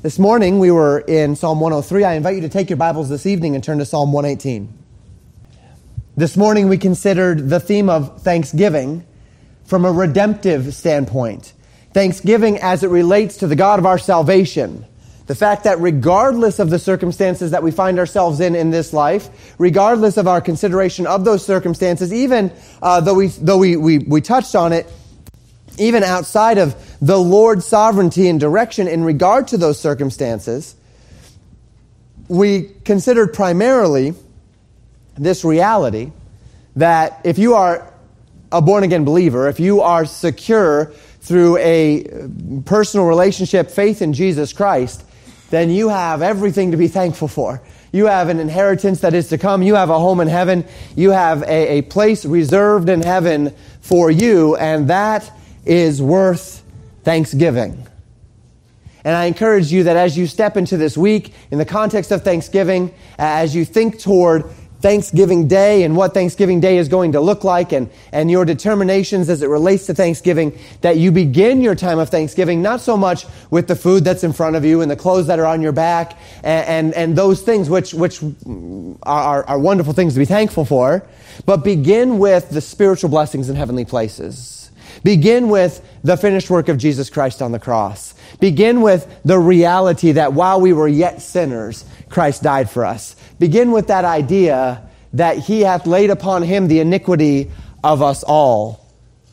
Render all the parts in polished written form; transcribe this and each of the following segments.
This morning, we were in Psalm 103. I invite you to take your Bibles this evening and turn to Psalm 118. This morning, we considered the theme of thanksgiving from a redemptive standpoint. Thanksgiving as it relates to the God of our salvation. The fact that regardless of the circumstances that we find ourselves in this life, regardless of our consideration of those circumstances, even though we touched on it, even outside of the Lord's sovereignty and direction in regard to those circumstances, we considered primarily this reality that if you are a born-again believer, if you are secure through a personal relationship, faith in Jesus Christ, then you have everything to be thankful for. You have an inheritance that is to come. You have a home in heaven. You have a place reserved in heaven for you, and that is worth thanksgiving. And I encourage you that as you step into this week, in the context of Thanksgiving, as you think toward Thanksgiving Day and what Thanksgiving Day is going to look like and your determinations as it relates to Thanksgiving, that you begin your time of Thanksgiving not so much with the food that's in front of you and the clothes that are on your back and those things which are wonderful things to be thankful for, but begin with the spiritual blessings in heavenly places. Begin with the finished work of Jesus Christ on the cross. Begin with the reality that while we were yet sinners, Christ died for us. Begin with that idea that he hath laid upon him the iniquity of us all,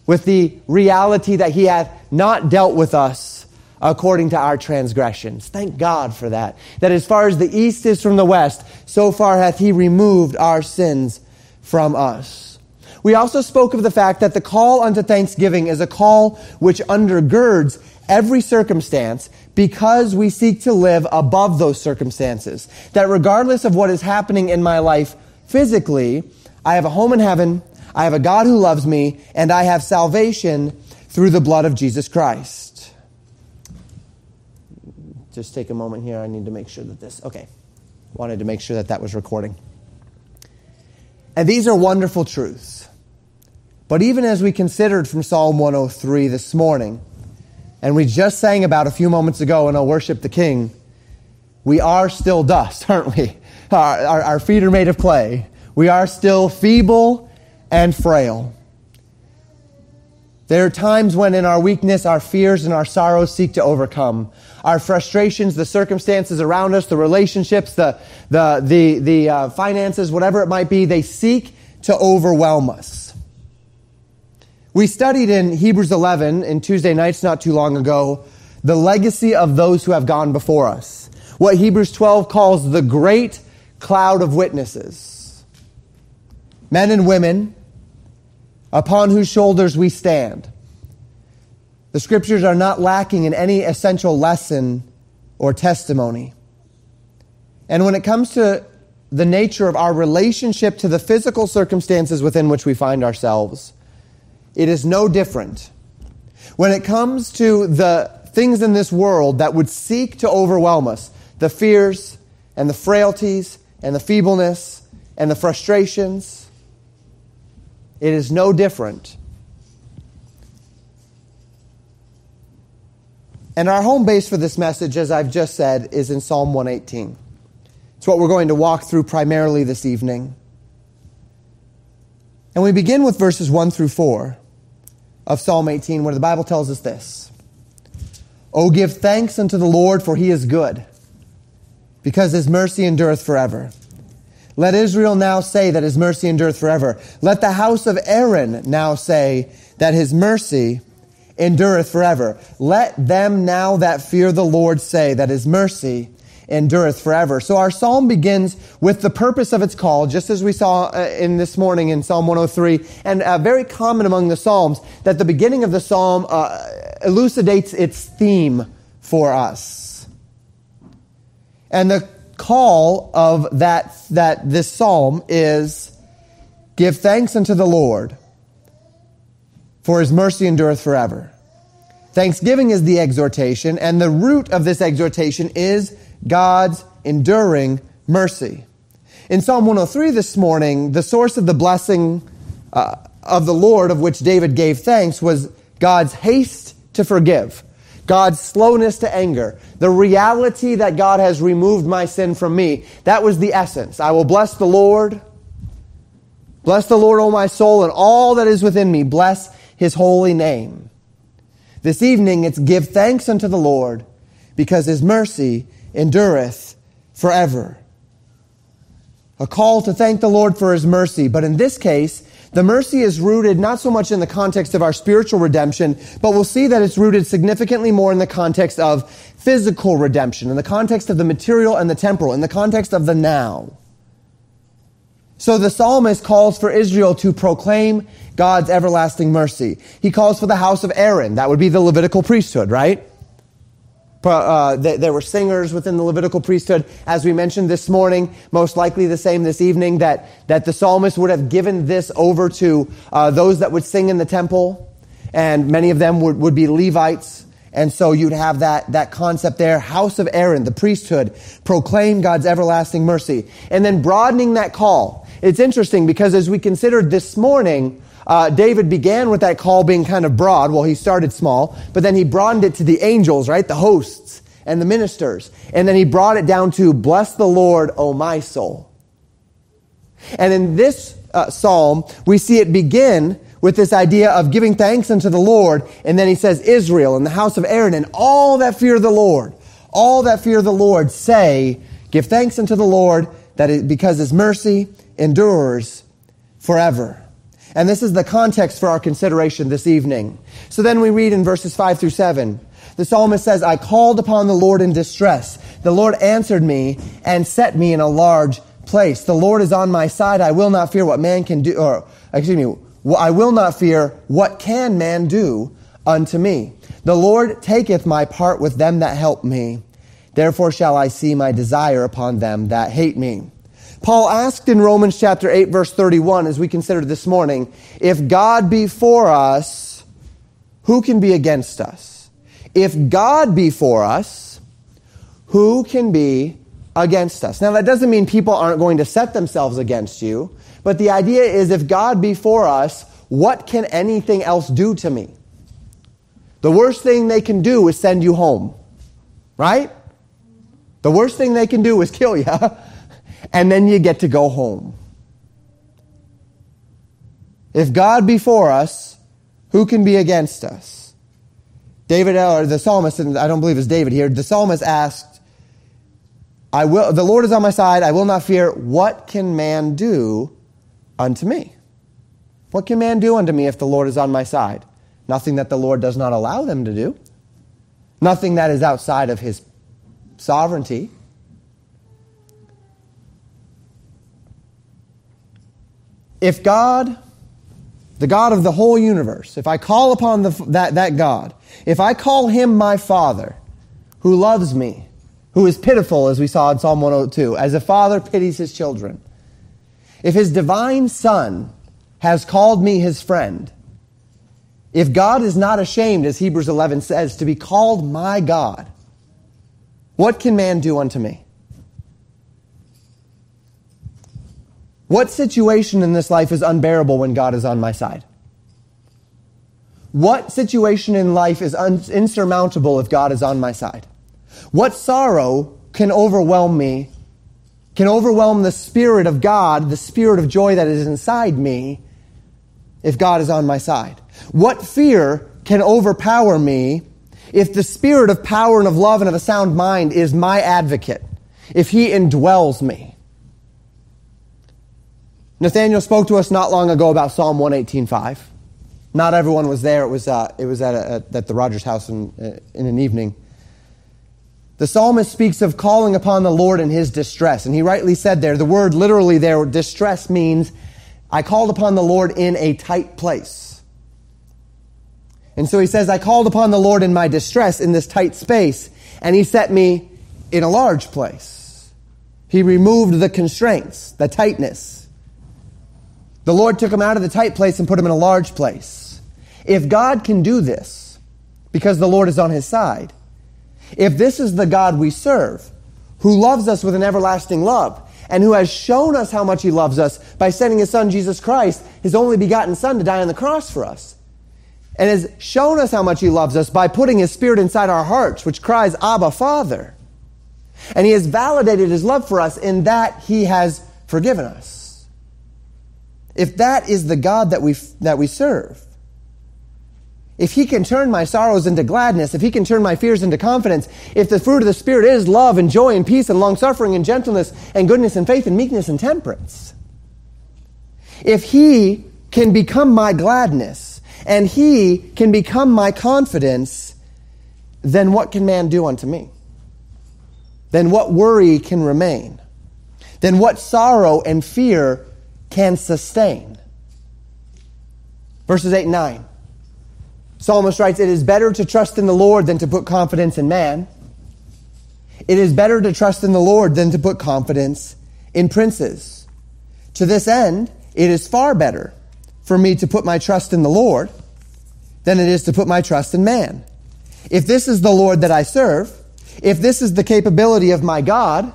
with the reality that he hath not dealt with us according to our transgressions. Thank God for that. That as far as the east is from the west, so far hath he removed our sins from us. We also spoke of the fact that the call unto thanksgiving is a call which undergirds every circumstance because we seek to live above those circumstances. That regardless of what is happening in my life physically, I have a home in heaven, I have a God who loves me, and I have salvation through the blood of Jesus Christ. Just take a moment here. I need to make sure that wanted to make sure that was recording. And these are wonderful truths. But even as we considered from Psalm 103 this morning, and we just sang about a few moments ago in O Worship the King, we are still dust, aren't we? Our feet are made of clay. We are still feeble and frail. There are times when in our weakness, our fears and our sorrows seek to overcome. Our frustrations, the circumstances around us, the relationships, the finances, whatever it might be, they seek to overwhelm us. We studied in Hebrews 11 in Tuesday nights not too long ago, the legacy of those who have gone before us. What Hebrews 12 calls the great cloud of witnesses. Men and women upon whose shoulders we stand. The scriptures are not lacking in any essential lesson or testimony. And when it comes to the nature of our relationship to the physical circumstances within which we find ourselves, it is no different. When it comes to the things in this world that would seek to overwhelm us, the fears and the frailties and the feebleness and the frustrations, it is no different. And our home base for this message, as I've just said, is in Psalm 118. It's what we're going to walk through primarily this evening. And we begin with verses 1 through 4 of Psalm 18, where the Bible tells us this. "O give thanks unto the Lord, for he is good, because his mercy endureth forever. Let Israel now say that his mercy endureth forever. Let the house of Aaron now say that his mercy endureth forever. Let them now that fear the Lord say that his mercy endureth forever." So our psalm begins with the purpose of its call, just as we saw in this morning in Psalm 103, and very common among the psalms, that the beginning of the psalm elucidates its theme for us. And the call of this psalm is, "Give thanks unto the Lord, for his mercy endureth forever." Thanksgiving is the exhortation, and the root of this exhortation is God's enduring mercy. In Psalm 103 this morning, the source of the blessing of the Lord of which David gave thanks was God's haste to forgive. God's slowness to anger, the reality that God has removed my sin from me. That was the essence. I will bless the Lord. Bless the Lord, O my soul, and all that is within me. Bless his holy name. This evening, it's give thanks unto the Lord, because his mercy endureth forever. A call to thank the Lord for his mercy. But in this case, the mercy is rooted not so much in the context of our spiritual redemption, but we'll see that it's rooted significantly more in the context of physical redemption, in the context of the material and the temporal, in the context of the now. So the psalmist calls for Israel to proclaim God's everlasting mercy. He calls for the house of Aaron. That would be the Levitical priesthood, right? There were singers within the Levitical priesthood, as we mentioned this morning, most likely the same this evening, that the psalmist would have given this over to those that would sing in the temple, and many of them would be Levites, and so you'd have that concept there, house of Aaron, the priesthood, proclaim God's everlasting mercy, and then broadening that call. It's interesting because as we considered this morning, David began with that call being kind of broad. Well, he started small, but then he broadened it to the angels, right? The hosts and the ministers. And then he brought it down to bless the Lord, O my soul. And in this psalm, we see it begin with this idea of giving thanks unto the Lord. And then he says, Israel and the house of Aaron and all that fear the Lord, all that fear the Lord say, give thanks unto the Lord, that it, because his mercy endures forever. And this is the context for our consideration this evening. So then we read in verses 5 through 7. The psalmist says, I called upon the Lord in distress. The Lord answered me and set me in a large place. The Lord is on my side. I will not fear what man can do, I will not fear what can man do unto me. The Lord taketh my part with them that help me. Therefore shall I see my desire upon them that hate me. Paul asked in Romans chapter 8, verse 31, as we considered this morning, if God be for us, who can be against us? If God be for us, who can be against us? Now, that doesn't mean people aren't going to set themselves against you, but the idea is if God be for us, what can anything else do to me? The worst thing they can do is send you home, right? The worst thing they can do is kill you. And then you get to go home. If God be for us, who can be against us? David, or the psalmist, and I don't believe it's David here, the psalmist asked, the Lord is on my side, I will not fear. What can man do unto me? What can man do unto me if the Lord is on my side? Nothing that the Lord does not allow them to do. Nothing that is outside of his sovereignty. If God, the God of the whole universe, if I call upon that God, if I call him my Father, who loves me, who is pitiful, as we saw in Psalm 102, as a father pities his children, if his divine Son has called me his friend, if God is not ashamed, as Hebrews 11 says, to be called my God, what can man do unto me? What situation in this life is unbearable when God is on my side? What situation in life is insurmountable if God is on my side? What sorrow can overwhelm me, can overwhelm the Spirit of God, the Spirit of joy that is inside me, if God is on my side? What fear can overpower me if the Spirit of power and of love and of a sound mind is my advocate, if he indwells me? Nathaniel spoke to us not long ago about Psalm 118:5. Not everyone was there. It was at the Rogers house in an evening. The psalmist speaks of calling upon the Lord in his distress. And he rightly said there, the word literally there, distress, means I called upon the Lord in a tight place. And so he says, I called upon the Lord in my distress, in this tight space, and he set me in a large place. He removed the constraints, the tightness. The Lord took him out of the tight place and put him in a large place. If God can do this, because the Lord is on his side, if this is the God we serve, who loves us with an everlasting love, and who has shown us how much he loves us by sending his Son, Jesus Christ, his only begotten Son, to die on the cross for us, and has shown us how much he loves us by putting his Spirit inside our hearts, which cries, Abba, Father. And he has validated his love for us in that he has forgiven us. If that is the God that we serve, if he can turn my sorrows into gladness, if he can turn my fears into confidence, if the fruit of the Spirit is love and joy and peace and long-suffering and gentleness and goodness and faith and meekness and temperance, if he can become my gladness and he can become my confidence, then what can man do unto me? Then what worry can remain? Then what sorrow and fear can sustain? Verses 8 and 9. Psalmist writes, it is better to trust in the Lord than to put confidence in man. It is better to trust in the Lord than to put confidence in princes. To this end, it is far better for me to put my trust in the Lord than it is to put my trust in man. If this is the Lord that I serve, if this is the capability of my God,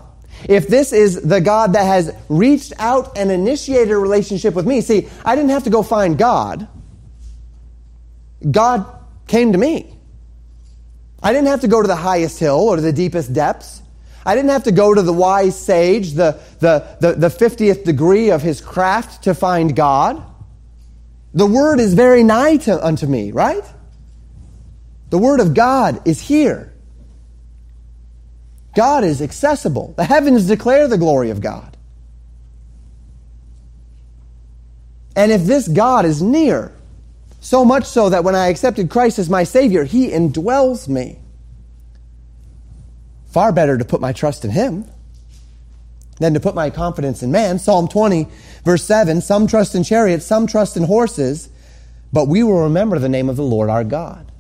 if this is the God that has reached out and initiated a relationship with me, see, I didn't have to go find God. God came to me. I didn't have to go to the highest hill or to the deepest depths. I didn't have to go to the wise sage, the 50th degree of his craft to find God. The word is very nigh unto me, right? The word of God is here. God is accessible. The heavens declare the glory of God. And if this God is near, so much so that when I accepted Christ as my Savior, he indwells me. Far better to put my trust in him than to put my confidence in man. Psalm 20, verse 7, some trust in chariots, some trust in horses, but we will remember the name of the Lord our God.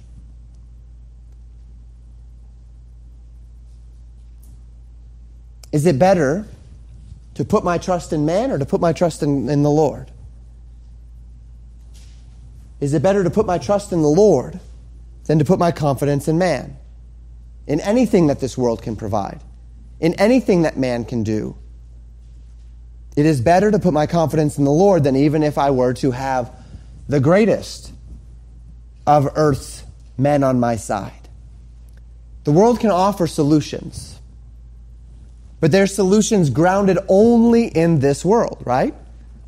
Is it better to put my trust in man or to put my trust in the Lord? Is it better to put my trust in the Lord than to put my confidence in man? In anything that this world can provide, in anything that man can do. It is better to put my confidence in the Lord than even if I were to have the greatest of earth's men on my side. The world can offer solutions, but their solutions grounded only in this world, right?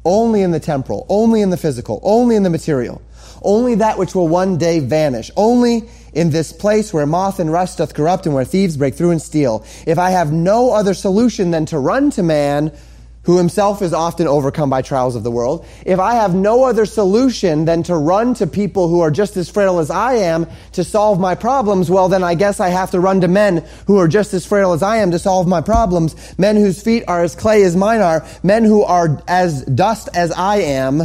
Only in the temporal, only in the physical, only in the material, only that which will one day vanish, only in this place where moth and rust doth corrupt and where thieves break through and steal. If I have no other solution than to run to man, who himself is often overcome by trials of the world, if I have no other solution than to run to people who are just as frail as I am to solve my problems, well, then I guess I have to run to men who are just as frail as I am to solve my problems, men whose feet are as clay as mine are, men who are as dust as I am,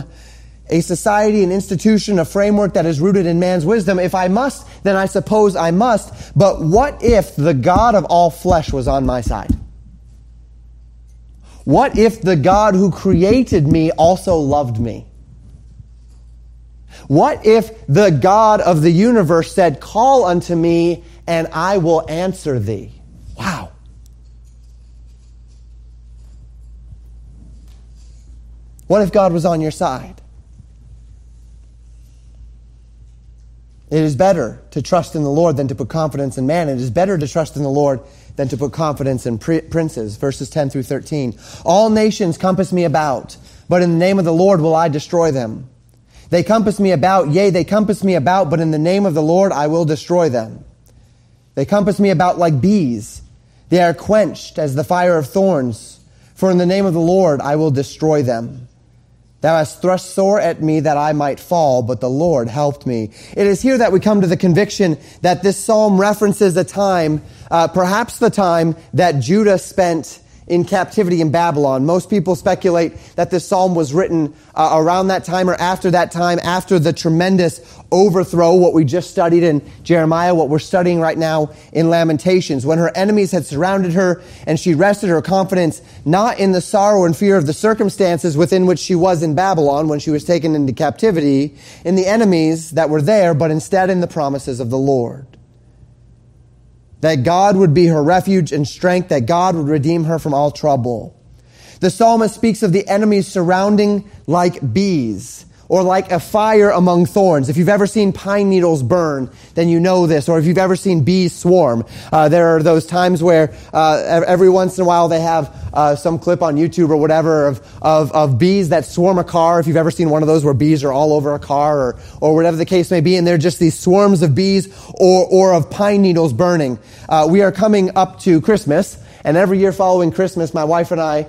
a society, an institution, a framework that is rooted in man's wisdom. If I must, then I suppose I must. But what if the God of all flesh was on my side? What if the God who created me also loved me? What if the God of the universe said, call unto me and I will answer thee? Wow. What if God was on your side? It is better to trust in the Lord than to put confidence in man. It is better to trust in the Lord than to put confidence in princes. Verses 10 through 13. All nations compass me about, but in the name of the Lord will I destroy them. They compass me about, yea, they compass me about, but in the name of the Lord I will destroy them. They compass me about like bees. They are quenched as the fire of thorns, for in the name of the Lord I will destroy them. Thou hast thrust sore at me that I might fall, but the Lord helped me. It is here that we come to the conviction that this psalm references a time, perhaps the time that Judah spent in captivity in Babylon. Most people speculate that this psalm was written around that time or after that time, after the tremendous overthrow, what we just studied in Jeremiah, what we're studying right now in Lamentations, when her enemies had surrounded her and she rested her confidence not in the sorrow and fear of the circumstances within which she was in Babylon when she was taken into captivity, in the enemies that were there, but instead in the promises of the Lord. That God would be her refuge and strength, that God would redeem her from all trouble. The psalmist speaks of the enemies surrounding like bees, or like a fire among thorns. If you've ever seen pine needles burn, then you know this. Or if you've ever seen bees swarm, there are those times where every once in a while they have some clip on YouTube or whatever of bees that swarm a car. If you've ever seen one of those where bees are all over a car or whatever the case may be, and they're just these swarms of bees or of pine needles burning. We are coming up to Christmas. And every year following Christmas, my wife and I,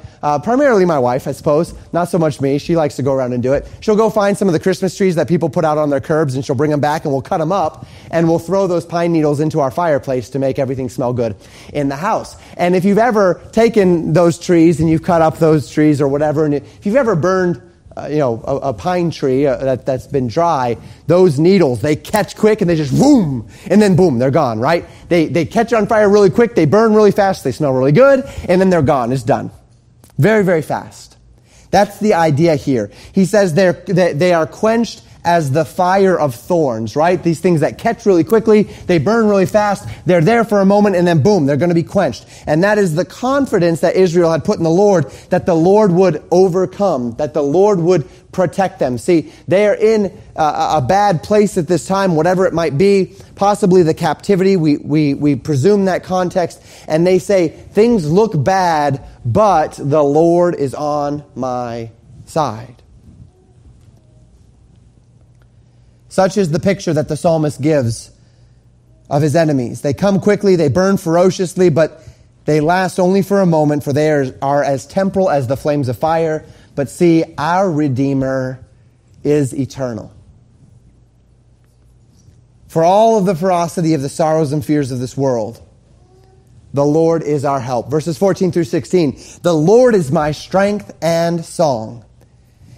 primarily my wife, I suppose, not so much me. She likes to go around and do it. She'll go find some of the Christmas trees that people put out on their curbs, and she'll bring them back, and we'll cut them up, and we'll throw those pine needles into our fireplace to make everything smell good in the house. And if you've ever taken those trees and you've cut up those trees or whatever, and if you've ever burned a pine tree that's been dry, those needles, they catch quick and they just boom, and then boom, they're gone, right? They catch on fire really quick, they burn really fast, they smell really good, and then they're gone, it's done. Very, very fast. That's the idea here. He says they are quenched as the fire of thorns, right? These things that catch really quickly, they burn really fast, they're there for a moment, and then boom, they're going to be quenched. And that is the confidence that Israel had put in the Lord, that the Lord would overcome, that the Lord would protect them. See, they are in a bad place at this time, whatever it might be, possibly the captivity, we presume that context, and they say, things look bad, but the Lord is on my side. Such is the picture that the psalmist gives of his enemies. They come quickly, they burn ferociously, but they last only for a moment, for they are as temporal as the flames of fire. But see, our Redeemer is eternal. For all of the ferocity of the sorrows and fears of this world, the Lord is our help. Verses 14 through 16, the Lord is my strength and song,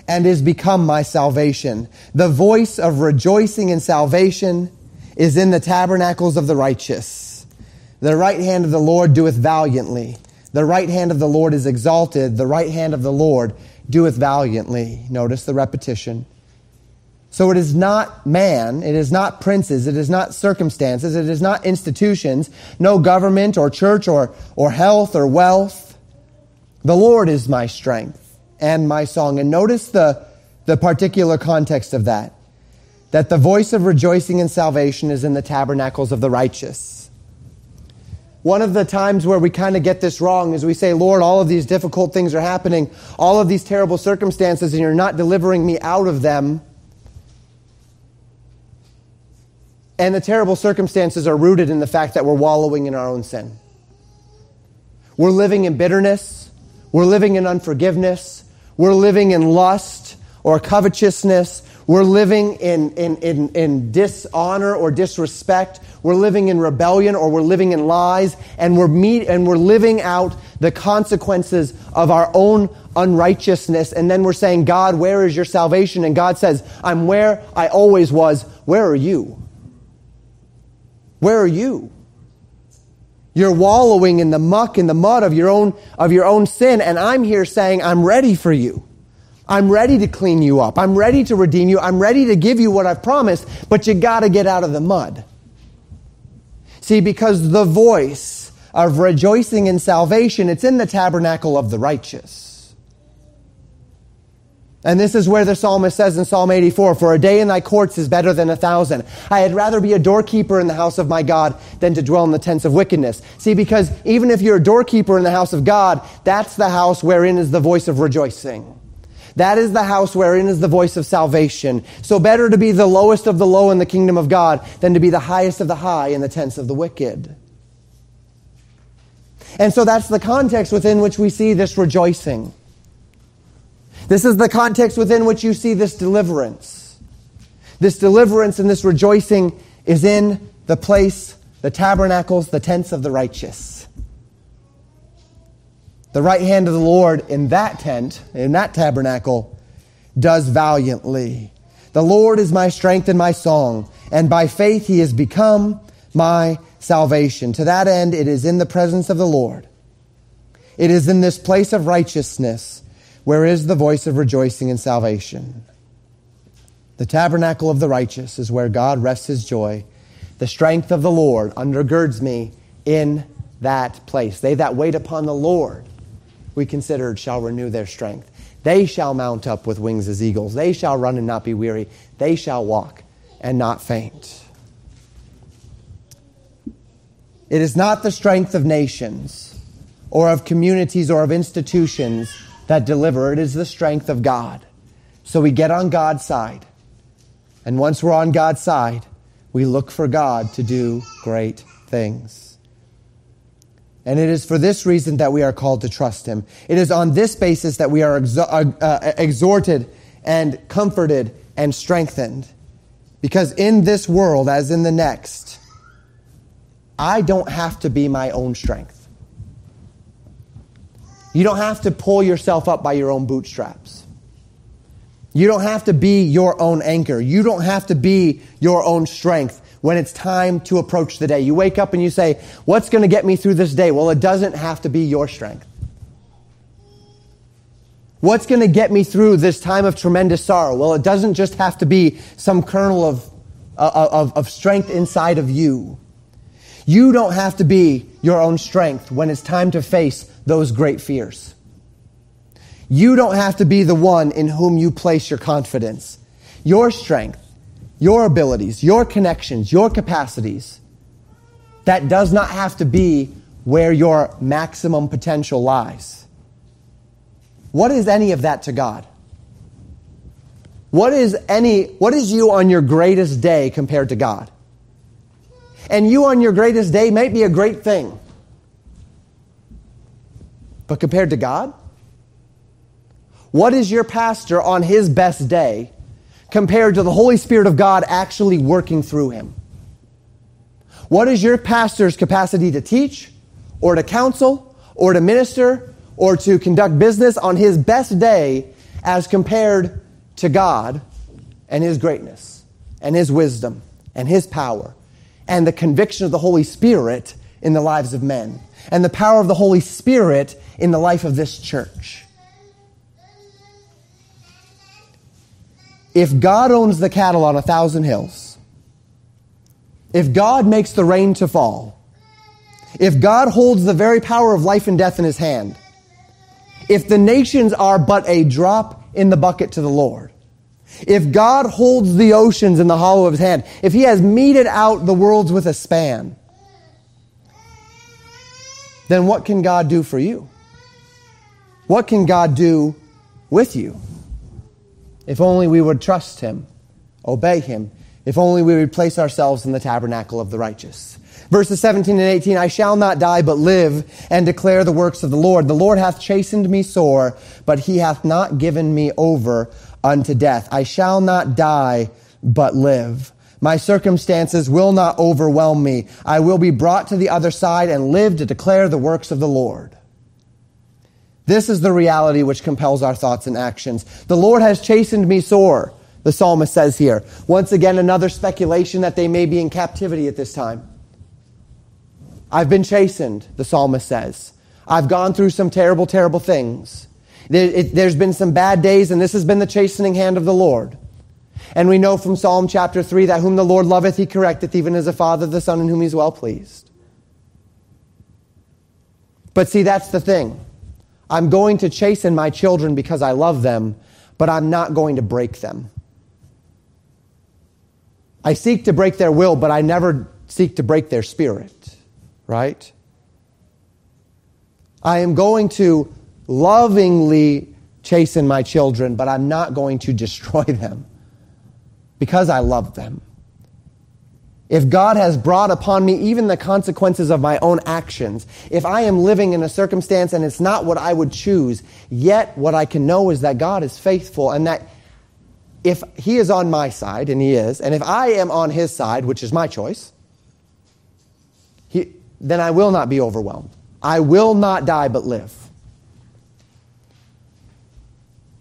and is become my salvation. The voice of rejoicing and salvation is in the tabernacles of the righteous. The right hand of the Lord doeth valiantly. The right hand of the Lord is exalted. The right hand of the Lord doeth valiantly. Notice the repetition. So it is not man, it is not princes, it is not circumstances, it is not institutions, no government or church or health or wealth. The Lord is my strength and my song. And notice the particular context of that. That the voice of rejoicing and salvation is in the tabernacles of the righteous. One of the times where we kind of get this wrong is we say, Lord, all of these difficult things are happening, all of these terrible circumstances, and you're not delivering me out of them. And the terrible circumstances are rooted in the fact that we're wallowing in our own sin. We're living in bitterness. We're living in unforgiveness. We're living in lust or covetousness. We're living in dishonor or disrespect. We're living in rebellion, or we're living in lies, and we're living out the consequences of our own unrighteousness. And then we're saying, God, where is your salvation? And God says, I'm where I always was. Where are you? Where are you? You're wallowing in the muck, in the mud of your own sin. And I'm here saying, I'm ready for you. I'm ready to clean you up. I'm ready to redeem you. I'm ready to give you what I've promised, but you got to get out of the mud. See, because the voice of rejoicing in salvation, it's in the tabernacle of the righteous. And this is where the psalmist says in Psalm 84, for a day in thy courts is better than 1,000. I had rather be a doorkeeper in the house of my God than to dwell in the tents of wickedness. See, because even if you're a doorkeeper in the house of God, that's the house wherein is the voice of rejoicing. That is the house wherein is the voice of salvation. So better to be the lowest of the low in the kingdom of God than to be the highest of the high in the tents of the wicked. And so that's the context within which we see this rejoicing. This is the context within which you see this deliverance. This deliverance and this rejoicing is in the place, the tabernacles, the tents of the righteous. The right hand of the Lord in that tent, in that tabernacle, does valiantly. The Lord is my strength and my song, and by faith he has become my salvation. To that end, it is in the presence of the Lord. It is in this place of righteousness where is the voice of rejoicing and salvation. The tabernacle of the righteous is where God rests his joy. The strength of the Lord undergirds me in that place. They that wait upon the Lord, we considered, shall renew their strength. They shall mount up with wings as eagles. They shall run and not be weary. They shall walk and not faint. It is not the strength of nations or of communities or of institutions that deliver. It is the strength of God. So we get on God's side. And once we're on God's side, we look for God to do great things. And it is for this reason that we are called to trust Him. It is on this basis that we are exhorted and comforted and strengthened. Because in this world, as in the next, I don't have to be my own strength. You don't have to pull yourself up by your own bootstraps. You don't have to be your own anchor. You don't have to be your own strength when it's time to approach the day. You wake up and you say, what's going to get me through this day? Well, it doesn't have to be your strength. What's going to get me through this time of tremendous sorrow? Well, it doesn't just have to be some kernel of strength inside of you. You don't have to be your own strength when it's time to face those great fears. You don't have to be the one in whom you place your confidence. Your strength, your abilities, your connections, your capacities, that does not have to be where your maximum potential lies. What is any of that to God? What is you on your greatest day compared to God? And you on your greatest day might be a great thing. But compared to God, what is your pastor on his best day compared to the Holy Spirit of God actually working through him? What is your pastor's capacity to teach or to counsel or to minister or to conduct business on his best day as compared to God and his greatness and his wisdom and his power and the conviction of the Holy Spirit in the lives of men and the power of the Holy Spirit in the life of this church? If God owns the cattle on 1,000 hills, if God makes the rain to fall, if God holds the very power of life and death in his hand, if the nations are but a drop in the bucket to the Lord, if God holds the oceans in the hollow of his hand, if he has meted out the worlds with a span, then what can God do for you? What can God do with you? If only we would trust him, obey him. If only we would place ourselves in the tabernacle of the righteous. Verses 17 and 18, I shall not die but live and declare the works of the Lord. The Lord hath chastened me sore, but he hath not given me over unto death. I shall not die but live. My circumstances will not overwhelm me. I will be brought to the other side and live to declare the works of the Lord. This is the reality which compels our thoughts and actions. The Lord has chastened me sore, the psalmist says here. Once again, another speculation that they may be in captivity at this time. I've been chastened, the psalmist says. I've gone through some terrible, terrible things. There's been some bad days, and this has been the chastening hand of the Lord. And we know from Psalm chapter 3 that whom the Lord loveth, he correcteth, even as a father the son in whom he's well pleased. But see, that's the thing. I'm going to chasten my children because I love them, but I'm not going to break them. I seek to break their will, but I never seek to break their spirit, right? I am going to lovingly chasten my children, but I'm not going to destroy them, because I love them. If God has brought upon me even the consequences of my own actions, if I am living in a circumstance and it's not what I would choose, yet what I can know is that God is faithful, and that if he is on my side, and he is, and if I am on his side, which is my choice, then I will not be overwhelmed. I will not die but live.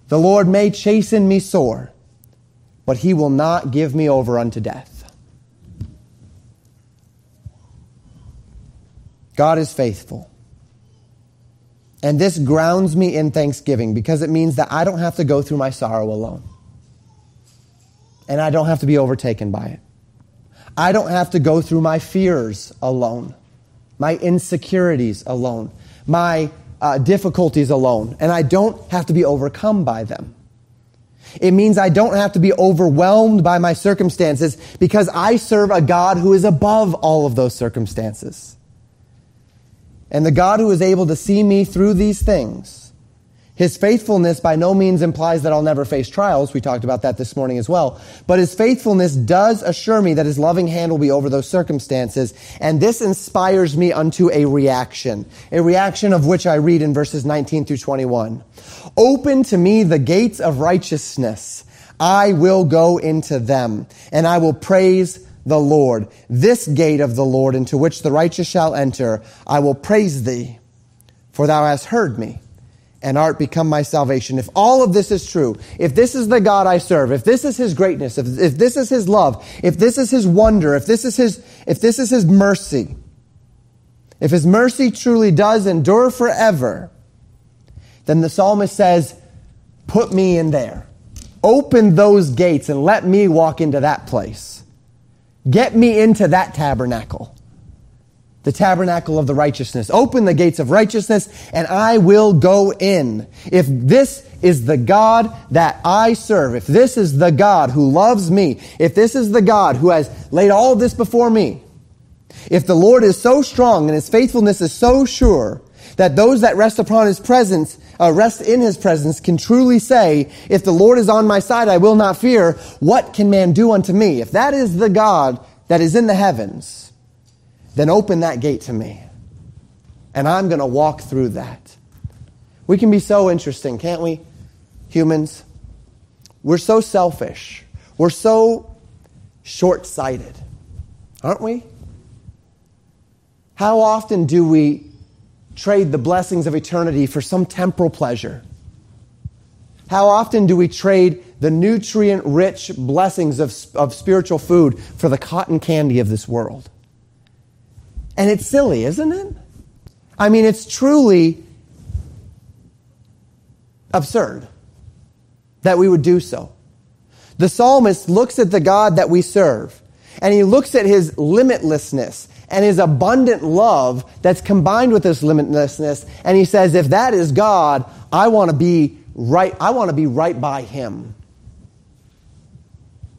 The Lord may chasten me sore, but he will not give me over unto death. God is faithful. And this grounds me in thanksgiving, because it means that I don't have to go through my sorrow alone. And I don't have to be overtaken by it. I don't have to go through my fears alone, my insecurities alone, my difficulties alone, and I don't have to be overcome by them. It means I don't have to be overwhelmed by my circumstances because I serve a God who is above all of those circumstances. And the God who is able to see me through these things, his faithfulness by no means implies that I'll never face trials. We talked about that this morning as well. But his faithfulness does assure me that his loving hand will be over those circumstances. And this inspires me unto a reaction of which I read in verses 19 through 21. Open to me the gates of righteousness. I will go into them, and I will praise the Lord. This gate of the Lord into which the righteous shall enter, I will praise thee, for thou hast heard me, and art become my salvation. If all of this is true, if this is the God I serve, if this is his greatness, if this is his love, if this is his wonder, if this is his mercy, if his mercy truly does endure forever, then the psalmist says, put me in there. Open those gates and let me walk into that place. Get me into that tabernacle, the tabernacle of the righteousness. Open the gates of righteousness, and I will go in. If this is the God that I serve, if this is the God who loves me, if this is the God who has laid all this before me, if the Lord is so strong and his faithfulness is so sure that those that rest upon his presence, rest in his presence, can truly say, if the Lord is on my side, I will not fear. What can man do unto me? If that is the God that is in the heavens, then open that gate to me, and I'm going to walk through that. We can be so interesting, can't we? Humans, we're so selfish. We're so short-sighted, aren't we? How often do we trade the blessings of eternity for some temporal pleasure? How often do we trade the nutrient-rich blessings of spiritual food for the cotton candy of this world? And it's silly, isn't it? I mean, it's truly absurd that we would do so. The psalmist looks at the God that we serve, and he looks at his limitlessness and his abundant love that's combined with this limitlessness. And he says, if that is God, I want to be right by him.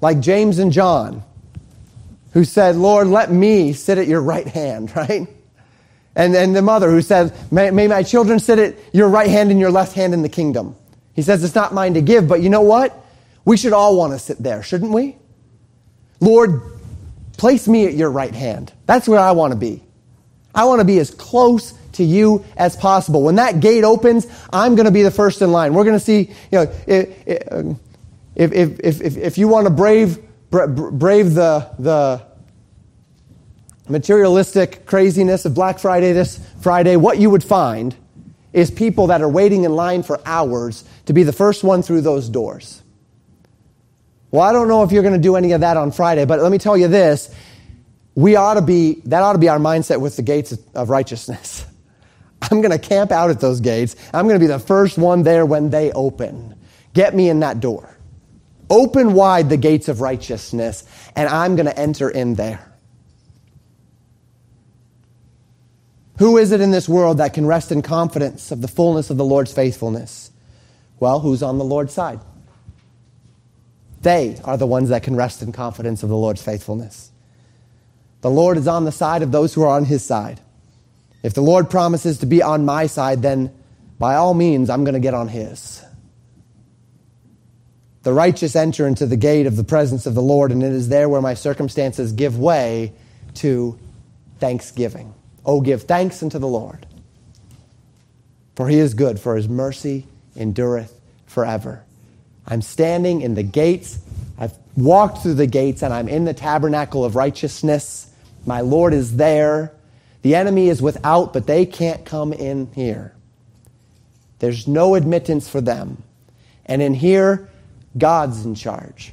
Like James and John, who said, Lord, let me sit at your right hand, right? And the mother who said, may my children sit at your right hand and your left hand in the kingdom. He says, it's not mine to give, but you know what? We should all want to sit there, shouldn't we? Lord, place me at your right hand. That's where I want to be. I want to be as close to you as possible. When that gate opens, I'm going to be the first in line. We're going to see, if you want to brave the materialistic craziness of Black Friday this Friday, what you would find is people that are waiting in line for hours to be the first one through those doors. Well, I don't know if you're going to do any of that on Friday, but let me tell you this. That ought to be our mindset with the gates of righteousness. I'm going to camp out at those gates. I'm going to be the first one there when they open. Get me in that door. Open wide the gates of righteousness, and I'm going to enter in there. Who is it in this world that can rest in confidence of the fullness of the Lord's faithfulness? Well, who's on the Lord's side? They are the ones that can rest in confidence of the Lord's faithfulness. The Lord is on the side of those who are on his side. If the Lord promises to be on my side, then by all means, I'm going to get on his. The righteous enter into the gate of the presence of the Lord, and it is there where my circumstances give way to thanksgiving. Oh, give thanks unto the Lord, for he is good, for his mercy endureth forever. I'm standing in the gates. I've walked through the gates, and I'm in the tabernacle of righteousness. My Lord is there. The enemy is without, but they can't come in here. There's no admittance for them. And in here, God's in charge.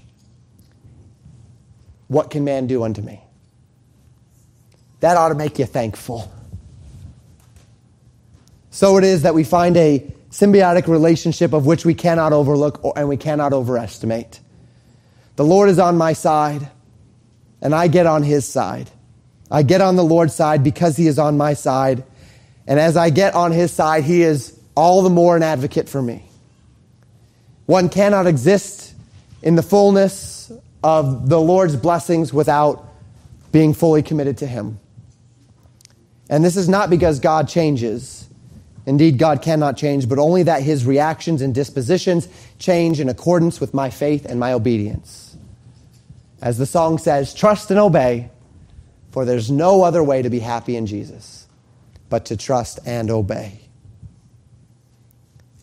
What can man do unto me? That ought to make you thankful. So it is that we find a symbiotic relationship of which we cannot overlook and we cannot overestimate. The Lord is on my side, and I get on his side. I get on the Lord's side because he is on my side, And as I get on his side, he is all the more an advocate for me. One cannot exist in the fullness of the Lord's blessings without being fully committed to him. And this is not because God changes. Indeed, God cannot change, but only that his reactions and dispositions change in accordance with my faith and my obedience. As the song says, trust and obey, for there's no other way to be happy in Jesus but to trust and obey.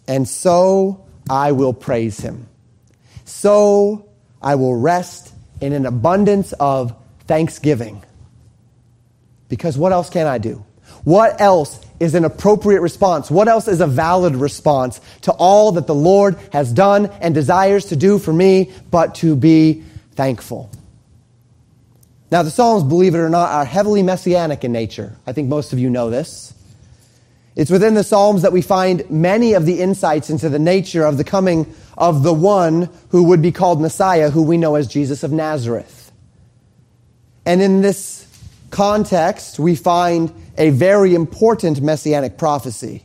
And so I will praise him. So I will rest in an abundance of thanksgiving. Because what else can I do? What else is an appropriate response? What else is a valid response to all that the Lord has done and desires to do for me but to be thankful? Now, the Psalms, believe it or not, are heavily messianic in nature. I think most of you know this. It's within the Psalms that we find many of the insights into the nature of the coming of the one who would be called Messiah, who we know as Jesus of Nazareth. And in this context, we find a very important messianic prophecy.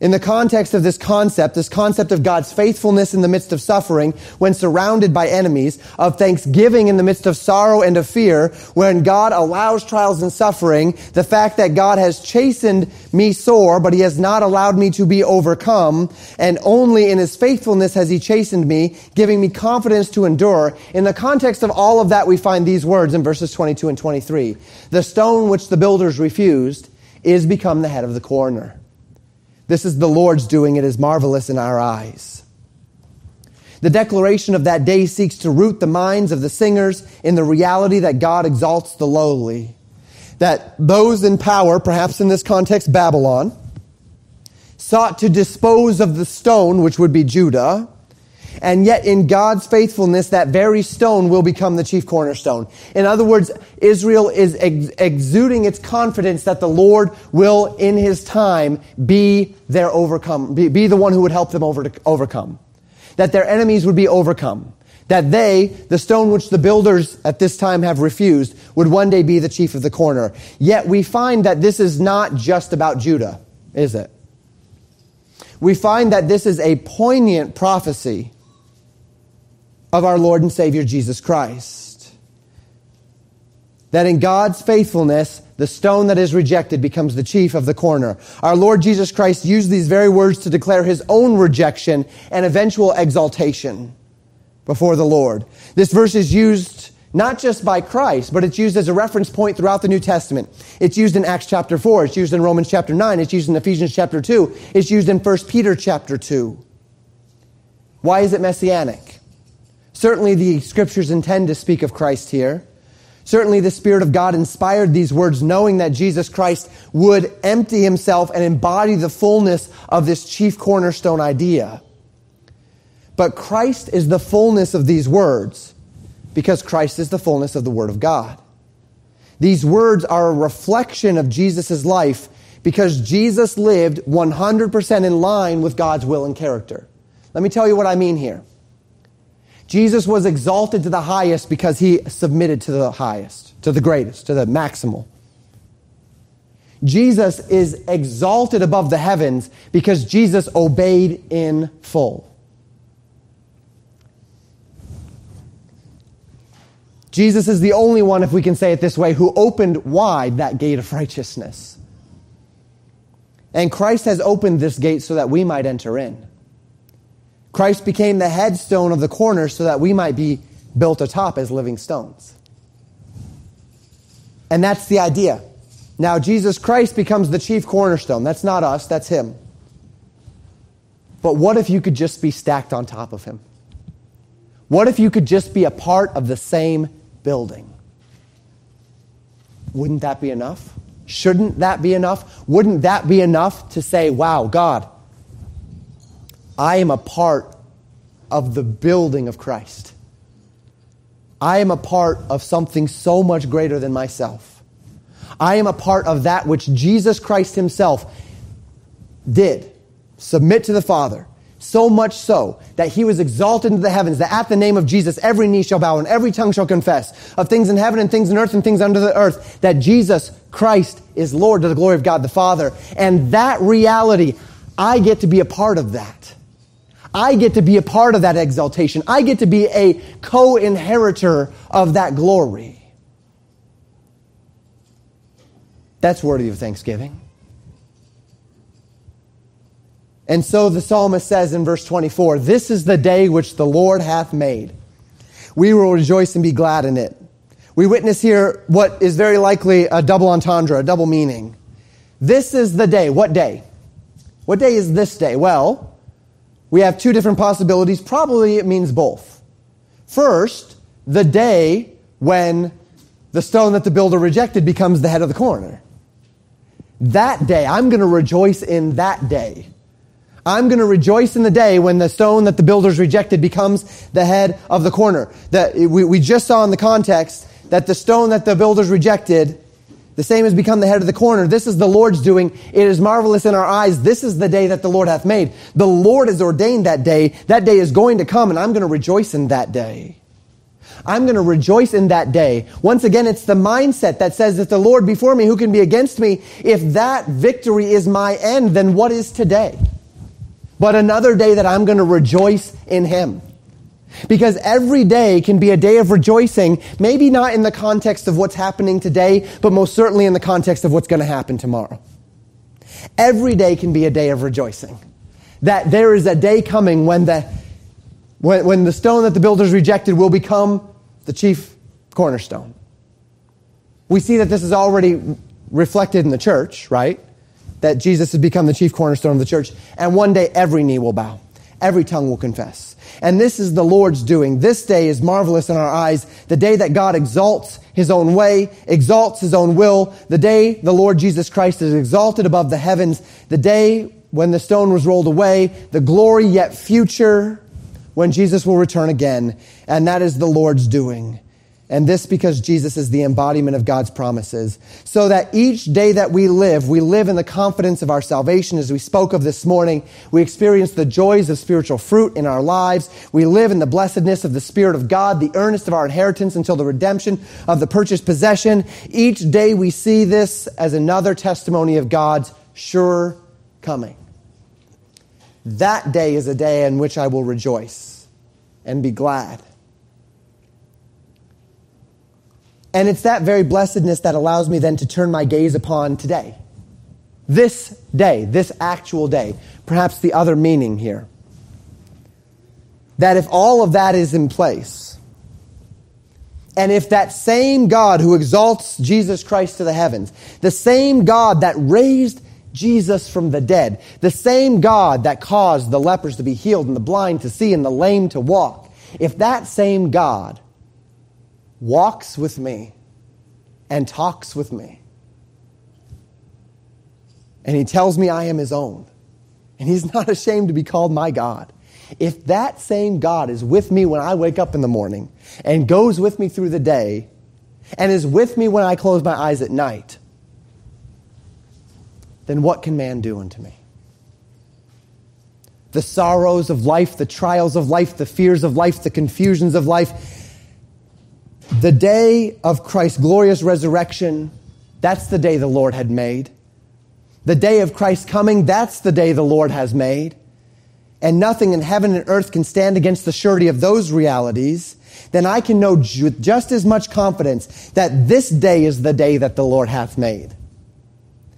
In the context of this concept of God's faithfulness in the midst of suffering, when surrounded by enemies, of thanksgiving in the midst of sorrow and of fear, when God allows trials and suffering, the fact that God has chastened me sore, but he has not allowed me to be overcome, and only in his faithfulness has he chastened me, giving me confidence to endure. In the context of all of that, we find these words in verses 22 and 23. The stone which the builders refused is become the head of the corner. This is the Lord's doing. It is marvelous in our eyes. The declaration of that day seeks to root the minds of the singers in the reality that God exalts the lowly, that those in power, perhaps in this context Babylon, sought to dispose of the stone, which would be Judah, and yet in God's faithfulness, that very stone will become the chief cornerstone. In other words, Israel is exuding its confidence that the Lord will, in his time, be their overcome, be the one who would help them overcome. That their enemies would be overcome. That they, the stone which the builders at this time have refused, would one day be the chief of the corner. Yet we find that this is not just about Judah, is it? We find that this is a poignant prophecy of our Lord and Savior Jesus Christ. That in God's faithfulness, the stone that is rejected becomes the chief of the corner. Our Lord Jesus Christ used these very words to declare his own rejection and eventual exaltation before the Lord. This verse is used not just by Christ, but it's used as a reference point throughout the New Testament. It's used in Acts chapter 4. It's used in Romans chapter 9. It's used in Ephesians chapter 2. It's used in 1 Peter chapter 2. Why is it messianic? Certainly the scriptures intend to speak of Christ here. Certainly the Spirit of God inspired these words, knowing that Jesus Christ would empty himself and embody the fullness of this chief cornerstone idea. But Christ is the fullness of these words because Christ is the fullness of the Word of God. These words are a reflection of Jesus' life because Jesus lived 100% in line with God's will and character. Let me tell you what I mean here. Jesus was exalted to the highest because he submitted to the highest, to the greatest, to the maximal. Jesus is exalted above the heavens because Jesus obeyed in full. Jesus is the only one, if we can say it this way, who opened wide that gate of righteousness. And Christ has opened this gate so that we might enter in. Christ became the headstone of the corner so that we might be built atop as living stones. And that's the idea. Now, Jesus Christ becomes the chief cornerstone. That's not us, that's him. But what if you could just be stacked on top of him? What if you could just be a part of the same building? Wouldn't that be enough? Shouldn't that be enough? Wouldn't that be enough to say, wow, God, I am a part of the building of Christ. I am a part of something so much greater than myself. I am a part of that which Jesus Christ himself did. Submit to the Father. So much so that he was exalted into the heavens, that at the name of Jesus, every knee shall bow and every tongue shall confess of things in heaven and things in earth and things under the earth, that Jesus Christ is Lord to the glory of God the Father. And that reality, I get to be a part of that. I get to be a part of that exaltation. I get to be a co-inheritor of that glory. That's worthy of thanksgiving. And so the psalmist says in verse 24, "This is the day which the Lord hath made. We will rejoice and be glad in it." We witness here what is very likely a double entendre, a double meaning. This is the day. What day? What day is this day? Well, we have two different possibilities. Probably it means both. First, the day when the stone that the builder rejected becomes the head of the corner. That day, I'm going to rejoice in that day. I'm going to rejoice in the day when the stone that the builders rejected becomes the head of the corner. We just saw in the context that the stone that the builders rejected, the same has become the head of the corner. This is the Lord's doing. It is marvelous in our eyes. This is the day that the Lord hath made. The Lord has ordained that day. That day is going to come, and I'm going to rejoice in that day. I'm going to rejoice in that day. Once again, it's the mindset that says, if the Lord before me, who can be against me? If that victory is my end, then what is today? But another day that I'm going to rejoice in him. Because every day can be a day of rejoicing, maybe not in the context of what's happening today, but most certainly in the context of what's going to happen tomorrow. Every day can be a day of rejoicing. That there is a day coming when the stone that the builders rejected will become the chief cornerstone. We see that this is already reflected in the church, right? That Jesus has become the chief cornerstone of the church. And one day every knee will bow. Every tongue will confess. And this is the Lord's doing. This day is marvelous in our eyes. The day that God exalts his own way, exalts his own will. The day the Lord Jesus Christ is exalted above the heavens. The day when the stone was rolled away. The glory yet future when Jesus will return again. And that is the Lord's doing. And this because Jesus is the embodiment of God's promises. So that each day that we live in the confidence of our salvation. As we spoke of this morning, we experience the joys of spiritual fruit in our lives. We live in the blessedness of the Spirit of God, the earnest of our inheritance until the redemption of the purchased possession. Each day we see this as another testimony of God's sure coming. That day is a day in which I will rejoice and be glad. And it's that very blessedness that allows me then to turn my gaze upon today. This day, this actual day. Perhaps the other meaning here. That if all of that is in place, and if that same God who exalts Jesus Christ to the heavens, the same God that raised Jesus from the dead, the same God that caused the lepers to be healed and the blind to see and the lame to walk, if that same God walks with me and talks with me. And he tells me I am his own. And he's not ashamed to be called my God. If that same God is with me when I wake up in the morning and goes with me through the day and is with me when I close my eyes at night, then what can man do unto me? The sorrows of life, the trials of life, the fears of life, the confusions of life, the day of Christ's glorious resurrection, that's the day the Lord had made. The day of Christ's coming, that's the day the Lord has made. And nothing in heaven and earth can stand against the surety of those realities. Then I can know with just as much confidence that this day is the day that the Lord hath made.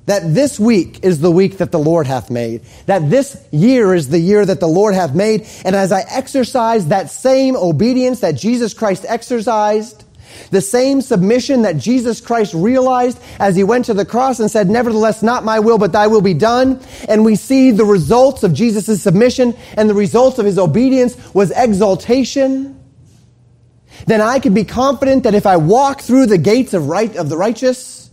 That this week is the week that the Lord hath made. That this year is the year that the Lord hath made. And as I exercise that same obedience that Jesus Christ exercised, the same submission that Jesus Christ realized as he went to the cross and said, "Nevertheless, not my will, but thy will be done." And we see the results of Jesus' submission and the results of his obedience was exaltation. Then I can be confident that if I walk through the gates of the righteous,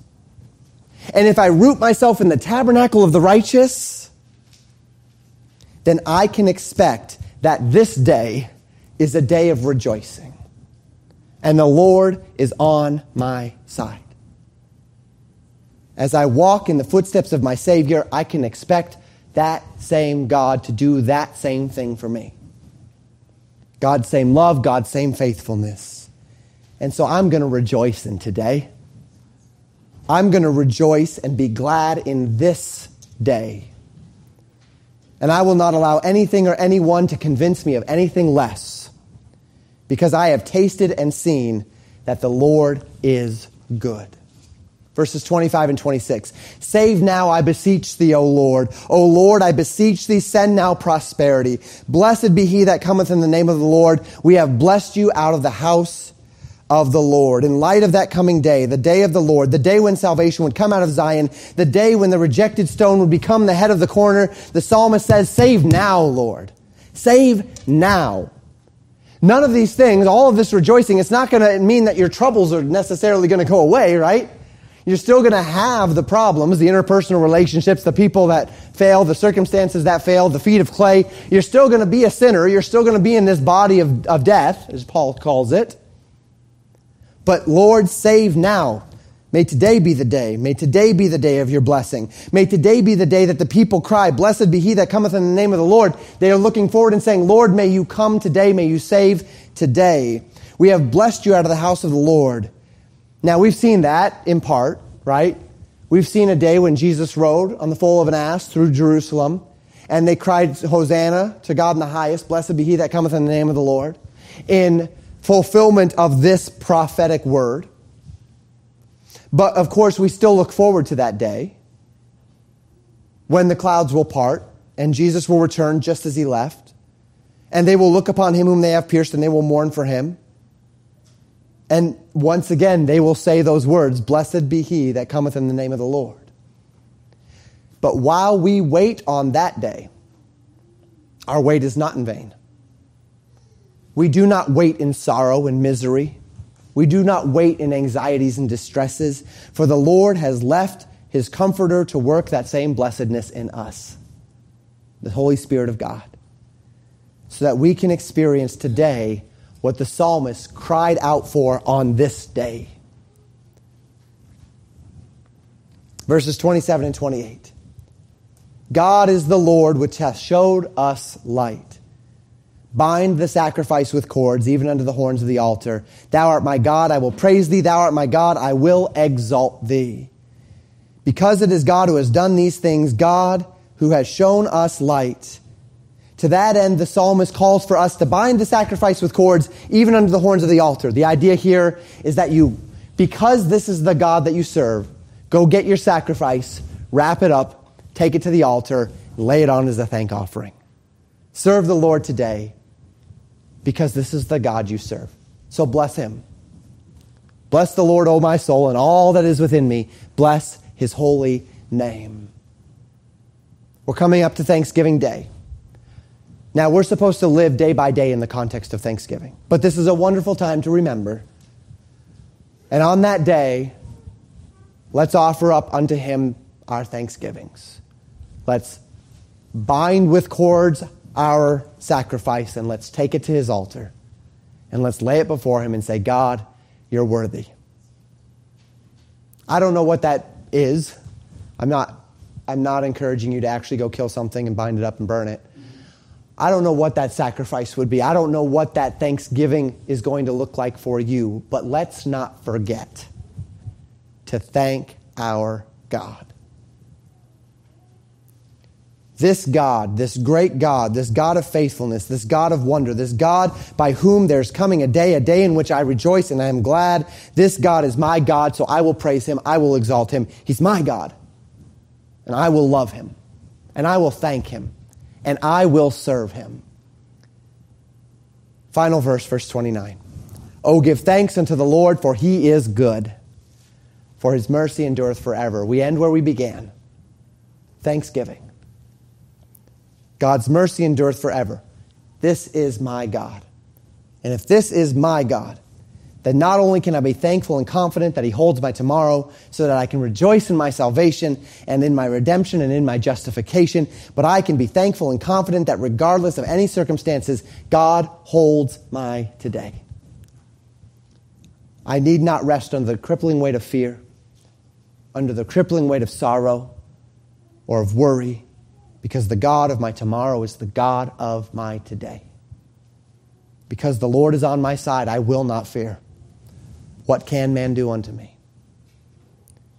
and if I root myself in the tabernacle of the righteous, then I can expect that this day is a day of rejoicing. And the Lord is on my side. As I walk in the footsteps of my Savior, I can expect that same God to do that same thing for me. God's same love, God's same faithfulness. And so I'm going to rejoice in today. I'm going to rejoice and be glad in this day. And I will not allow anything or anyone to convince me of anything less, because I have tasted and seen that the Lord is good. Verses 25 and 26. Save now, I beseech thee, O Lord. O Lord, I beseech thee, send now prosperity. Blessed be he that cometh in the name of the Lord. We have blessed you out of the house of the Lord. In light of that coming day, the day of the Lord, the day when salvation would come out of Zion, the day when the rejected stone would become the head of the corner, the psalmist says, save now, Lord. Save now. None of these things, all of this rejoicing, it's not going to mean that your troubles are necessarily going to go away, right? You're still going to have the problems, the interpersonal relationships, the people that fail, the circumstances that fail, the feet of clay. You're still going to be a sinner. You're still going to be in this body of death, as Paul calls it. But Lord, save now. May today be the day. May today be the day of your blessing. May today be the day that the people cry, blessed be he that cometh in the name of the Lord. They are looking forward and saying, Lord, may you come today. May you save today. We have blessed you out of the house of the Lord. Now, we've seen that in part, right? We've seen a day when Jesus rode on the foal of an ass through Jerusalem, and they cried, Hosanna to God in the highest. Blessed be he that cometh in the name of the Lord, in fulfillment of this prophetic word. But, of course, we still look forward to that day when the clouds will part and Jesus will return just as he left, and they will look upon him whom they have pierced, and they will mourn for him. And once again, they will say those words, blessed be he that cometh in the name of the Lord. But while we wait on that day, our wait is not in vain. We do not wait in sorrow and misery. We do not wait in anxieties and distresses, for the Lord has left his comforter to work that same blessedness in us, the Holy Spirit of God, so that we can experience today what the psalmist cried out for on this day. Verses 27 and 28. God is the Lord which hath showed us light. Bind the sacrifice with cords, even unto the horns of the altar. Thou art my God, I will praise thee. Thou art my God, I will exalt thee. Because it is God who has done these things, God who has shown us light. To that end, the psalmist calls for us to bind the sacrifice with cords, even under the horns of the altar. The idea here is that you, because this is the God that you serve, go get your sacrifice, wrap it up, take it to the altar, lay it on as a thank offering. Serve the Lord today, because this is the God you serve. So bless him. Bless the Lord, O my soul, and all that is within me. Bless his holy name. We're coming up to Thanksgiving Day. Now, we're supposed to live day by day in the context of Thanksgiving, but this is a wonderful time to remember. And on that day, let's offer up unto him our thanksgivings. Let's bind with cords our sacrifice, and let's take it to his altar, and let's lay it before him and say, God, you're worthy. I don't know what that is. I'm not encouraging you to actually go kill something and bind it up and burn it. I don't know what that sacrifice would be. I don't know what that Thanksgiving is going to look like for you, but let's not forget to thank our God. This God, this great God, this God of faithfulness, this God of wonder, this God by whom there's coming a day in which I rejoice and I am glad. This God is my God, so I will praise him. I will exalt him. He's my God, and I will love him, and I will thank him, and I will serve him. Final verse, verse 29. Oh, give thanks unto the Lord, for he is good, for his mercy endureth forever. We end where we began. Thanksgiving. God's mercy endureth forever. This is my God. And if this is my God, then not only can I be thankful and confident that he holds my tomorrow, so that I can rejoice in my salvation and in my redemption and in my justification, but I can be thankful and confident that regardless of any circumstances, God holds my today. I need not rest under the crippling weight of fear, under the crippling weight of sorrow or of worry because the God of my tomorrow is the God of my today. Because the Lord is on my side, I will not fear. What can man do unto me?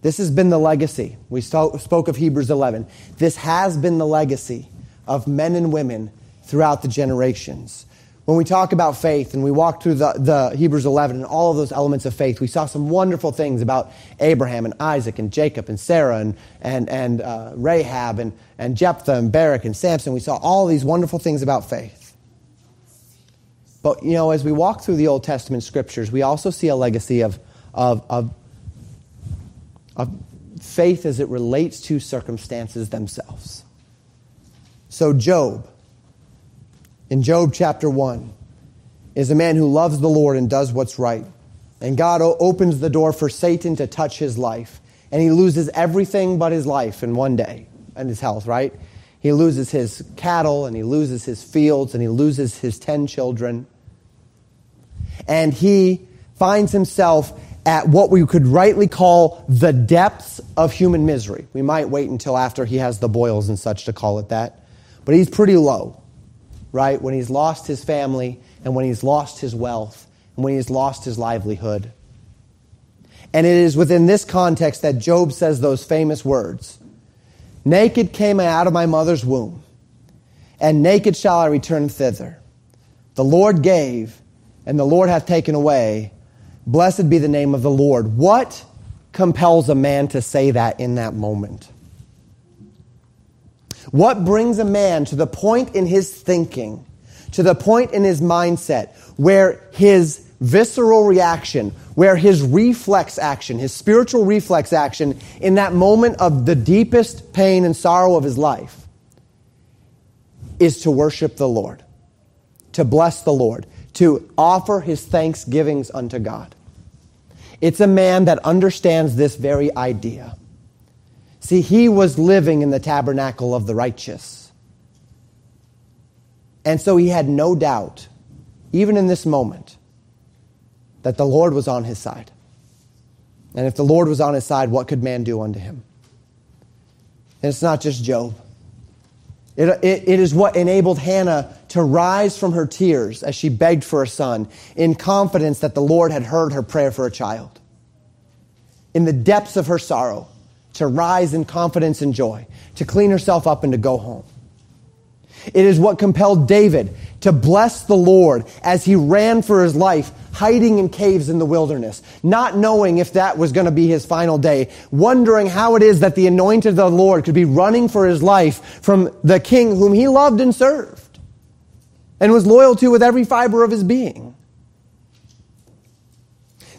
This has been the legacy. We spoke of Hebrews 11. This has been the legacy of men and women throughout the generations. When we talk about faith and we walk through the Hebrews 11 and all of those elements of faith, we saw some wonderful things about Abraham and Isaac and Jacob and Sarah and Rahab and Jephthah and Barak and Samson. We saw all these wonderful things about faith. But, you know, as we walk through the Old Testament scriptures, we also see a legacy of faith as it relates to circumstances themselves. So Job, in Job chapter 1, is a man who loves the Lord and does what's right. And God opens the door for Satan to touch his life. And he loses everything but his life in one day and his health, right? He loses his cattle and he loses his fields and he loses his 10 children. And he finds himself at what we could rightly call the depths of human misery. We might wait until after he has the boils and such to call it that. But he's pretty low. Right? When he's lost his family, and when he's lost his wealth, and when he's lost his livelihood. And it is within this context that Job says those famous words, "Naked came I out of my mother's womb, and naked shall I return thither. The Lord gave, and the Lord hath taken away. Blessed be the name of the Lord." What compels a man to say that in that moment? What brings a man to the point in his thinking, to the point in his mindset, where his visceral reaction, where his reflex action, his spiritual reflex action in that moment of the deepest pain and sorrow of his life is to worship the Lord, to bless the Lord, to offer his thanksgivings unto God? It's a man that understands this very idea. See, he was living in the tabernacle of the righteous. And so he had no doubt, even in this moment, that the Lord was on his side. And if the Lord was on his side, what could man do unto him? And it's not just Job. It is what enabled Hannah to rise from her tears as she begged for a son in confidence that the Lord had heard her prayer for a child. In the depths of her sorrow, to rise in confidence and joy, to clean herself up and to go home. It is what compelled David to bless the Lord as he ran for his life, hiding in caves in the wilderness, not knowing if that was going to be his final day, wondering how it is that the anointed of the Lord could be running for his life from the king whom he loved and served and was loyal to with every fiber of his being.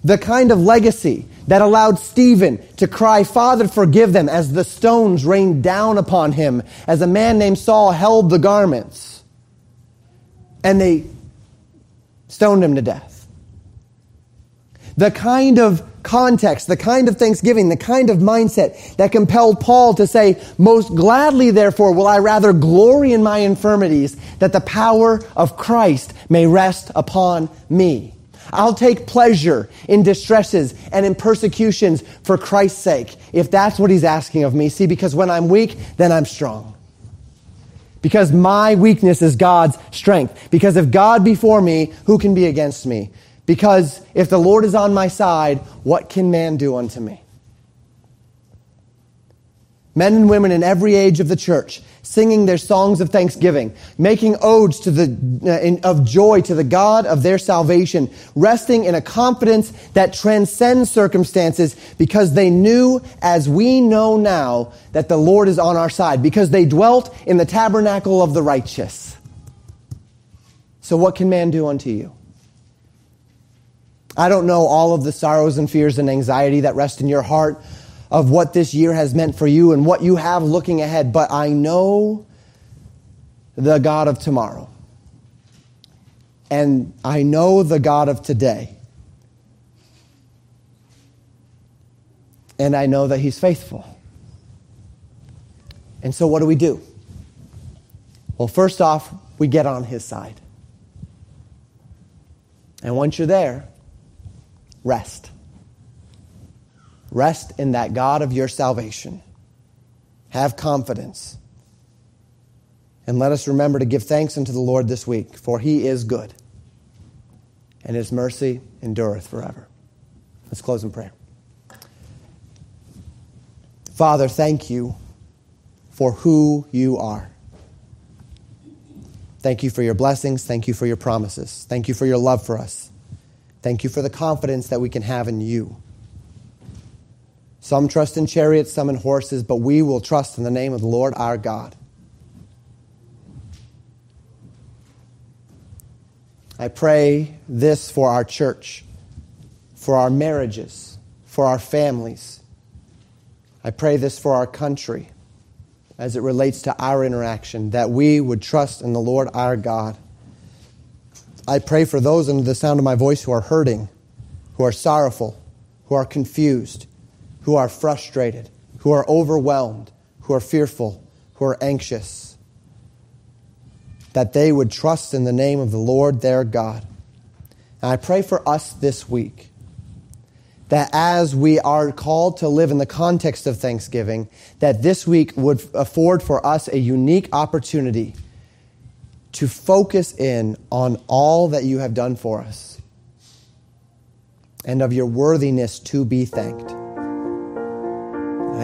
The kind of legacy that allowed Stephen to cry, "Father, forgive them," as the stones rained down upon him, as a man named Saul held the garments, and they stoned him to death. The kind of context, the kind of thanksgiving, the kind of mindset that compelled Paul to say, "Most gladly, therefore, will I rather glory in my infirmities, that the power of Christ may rest upon me. I'll take pleasure in distresses and in persecutions for Christ's sake," if that's what he's asking of me. See, because when I'm weak, then I'm strong. Because my weakness is God's strength. Because if God be for me, who can be against me? Because if the Lord is on my side, what can man do unto me? Men and women in every age of the church, singing their songs of thanksgiving, making odes to of joy to the God of their salvation, resting in a confidence that transcends circumstances, because they knew, as we know now, that the Lord is on our side, because they dwelt in the tabernacle of the righteous. So what can man do unto you? I don't know all of the sorrows and fears and anxiety that rest in your heart, of what this year has meant for you and what you have looking ahead. But I know the God of tomorrow. And I know the God of today. And I know that he's faithful. And so what do we do? Well, first off, we get on his side. And once you're there, rest. Rest in that God of your salvation. Have confidence. And let us remember to give thanks unto the Lord this week, for he is good, and his mercy endureth forever. Let's close in prayer. Father, thank you for who you are. Thank you for your blessings. Thank you for your promises. Thank you for your love for us. Thank you for the confidence that we can have in you. Some trust in chariots, some in horses, but we will trust in the name of the Lord our God. I pray this for our church, for our marriages, for our families. I pray this for our country as it relates to our interaction, that we would trust in the Lord our God. I pray for those under the sound of my voice who are hurting, who are sorrowful, who are confused, who are frustrated, who are overwhelmed, who are fearful, who are anxious, that they would trust in the name of the Lord their God. And I pray for us this week, that as we are called to live in the context of Thanksgiving, that this week would afford for us a unique opportunity to focus in on all that you have done for us and of your worthiness to be thanked. I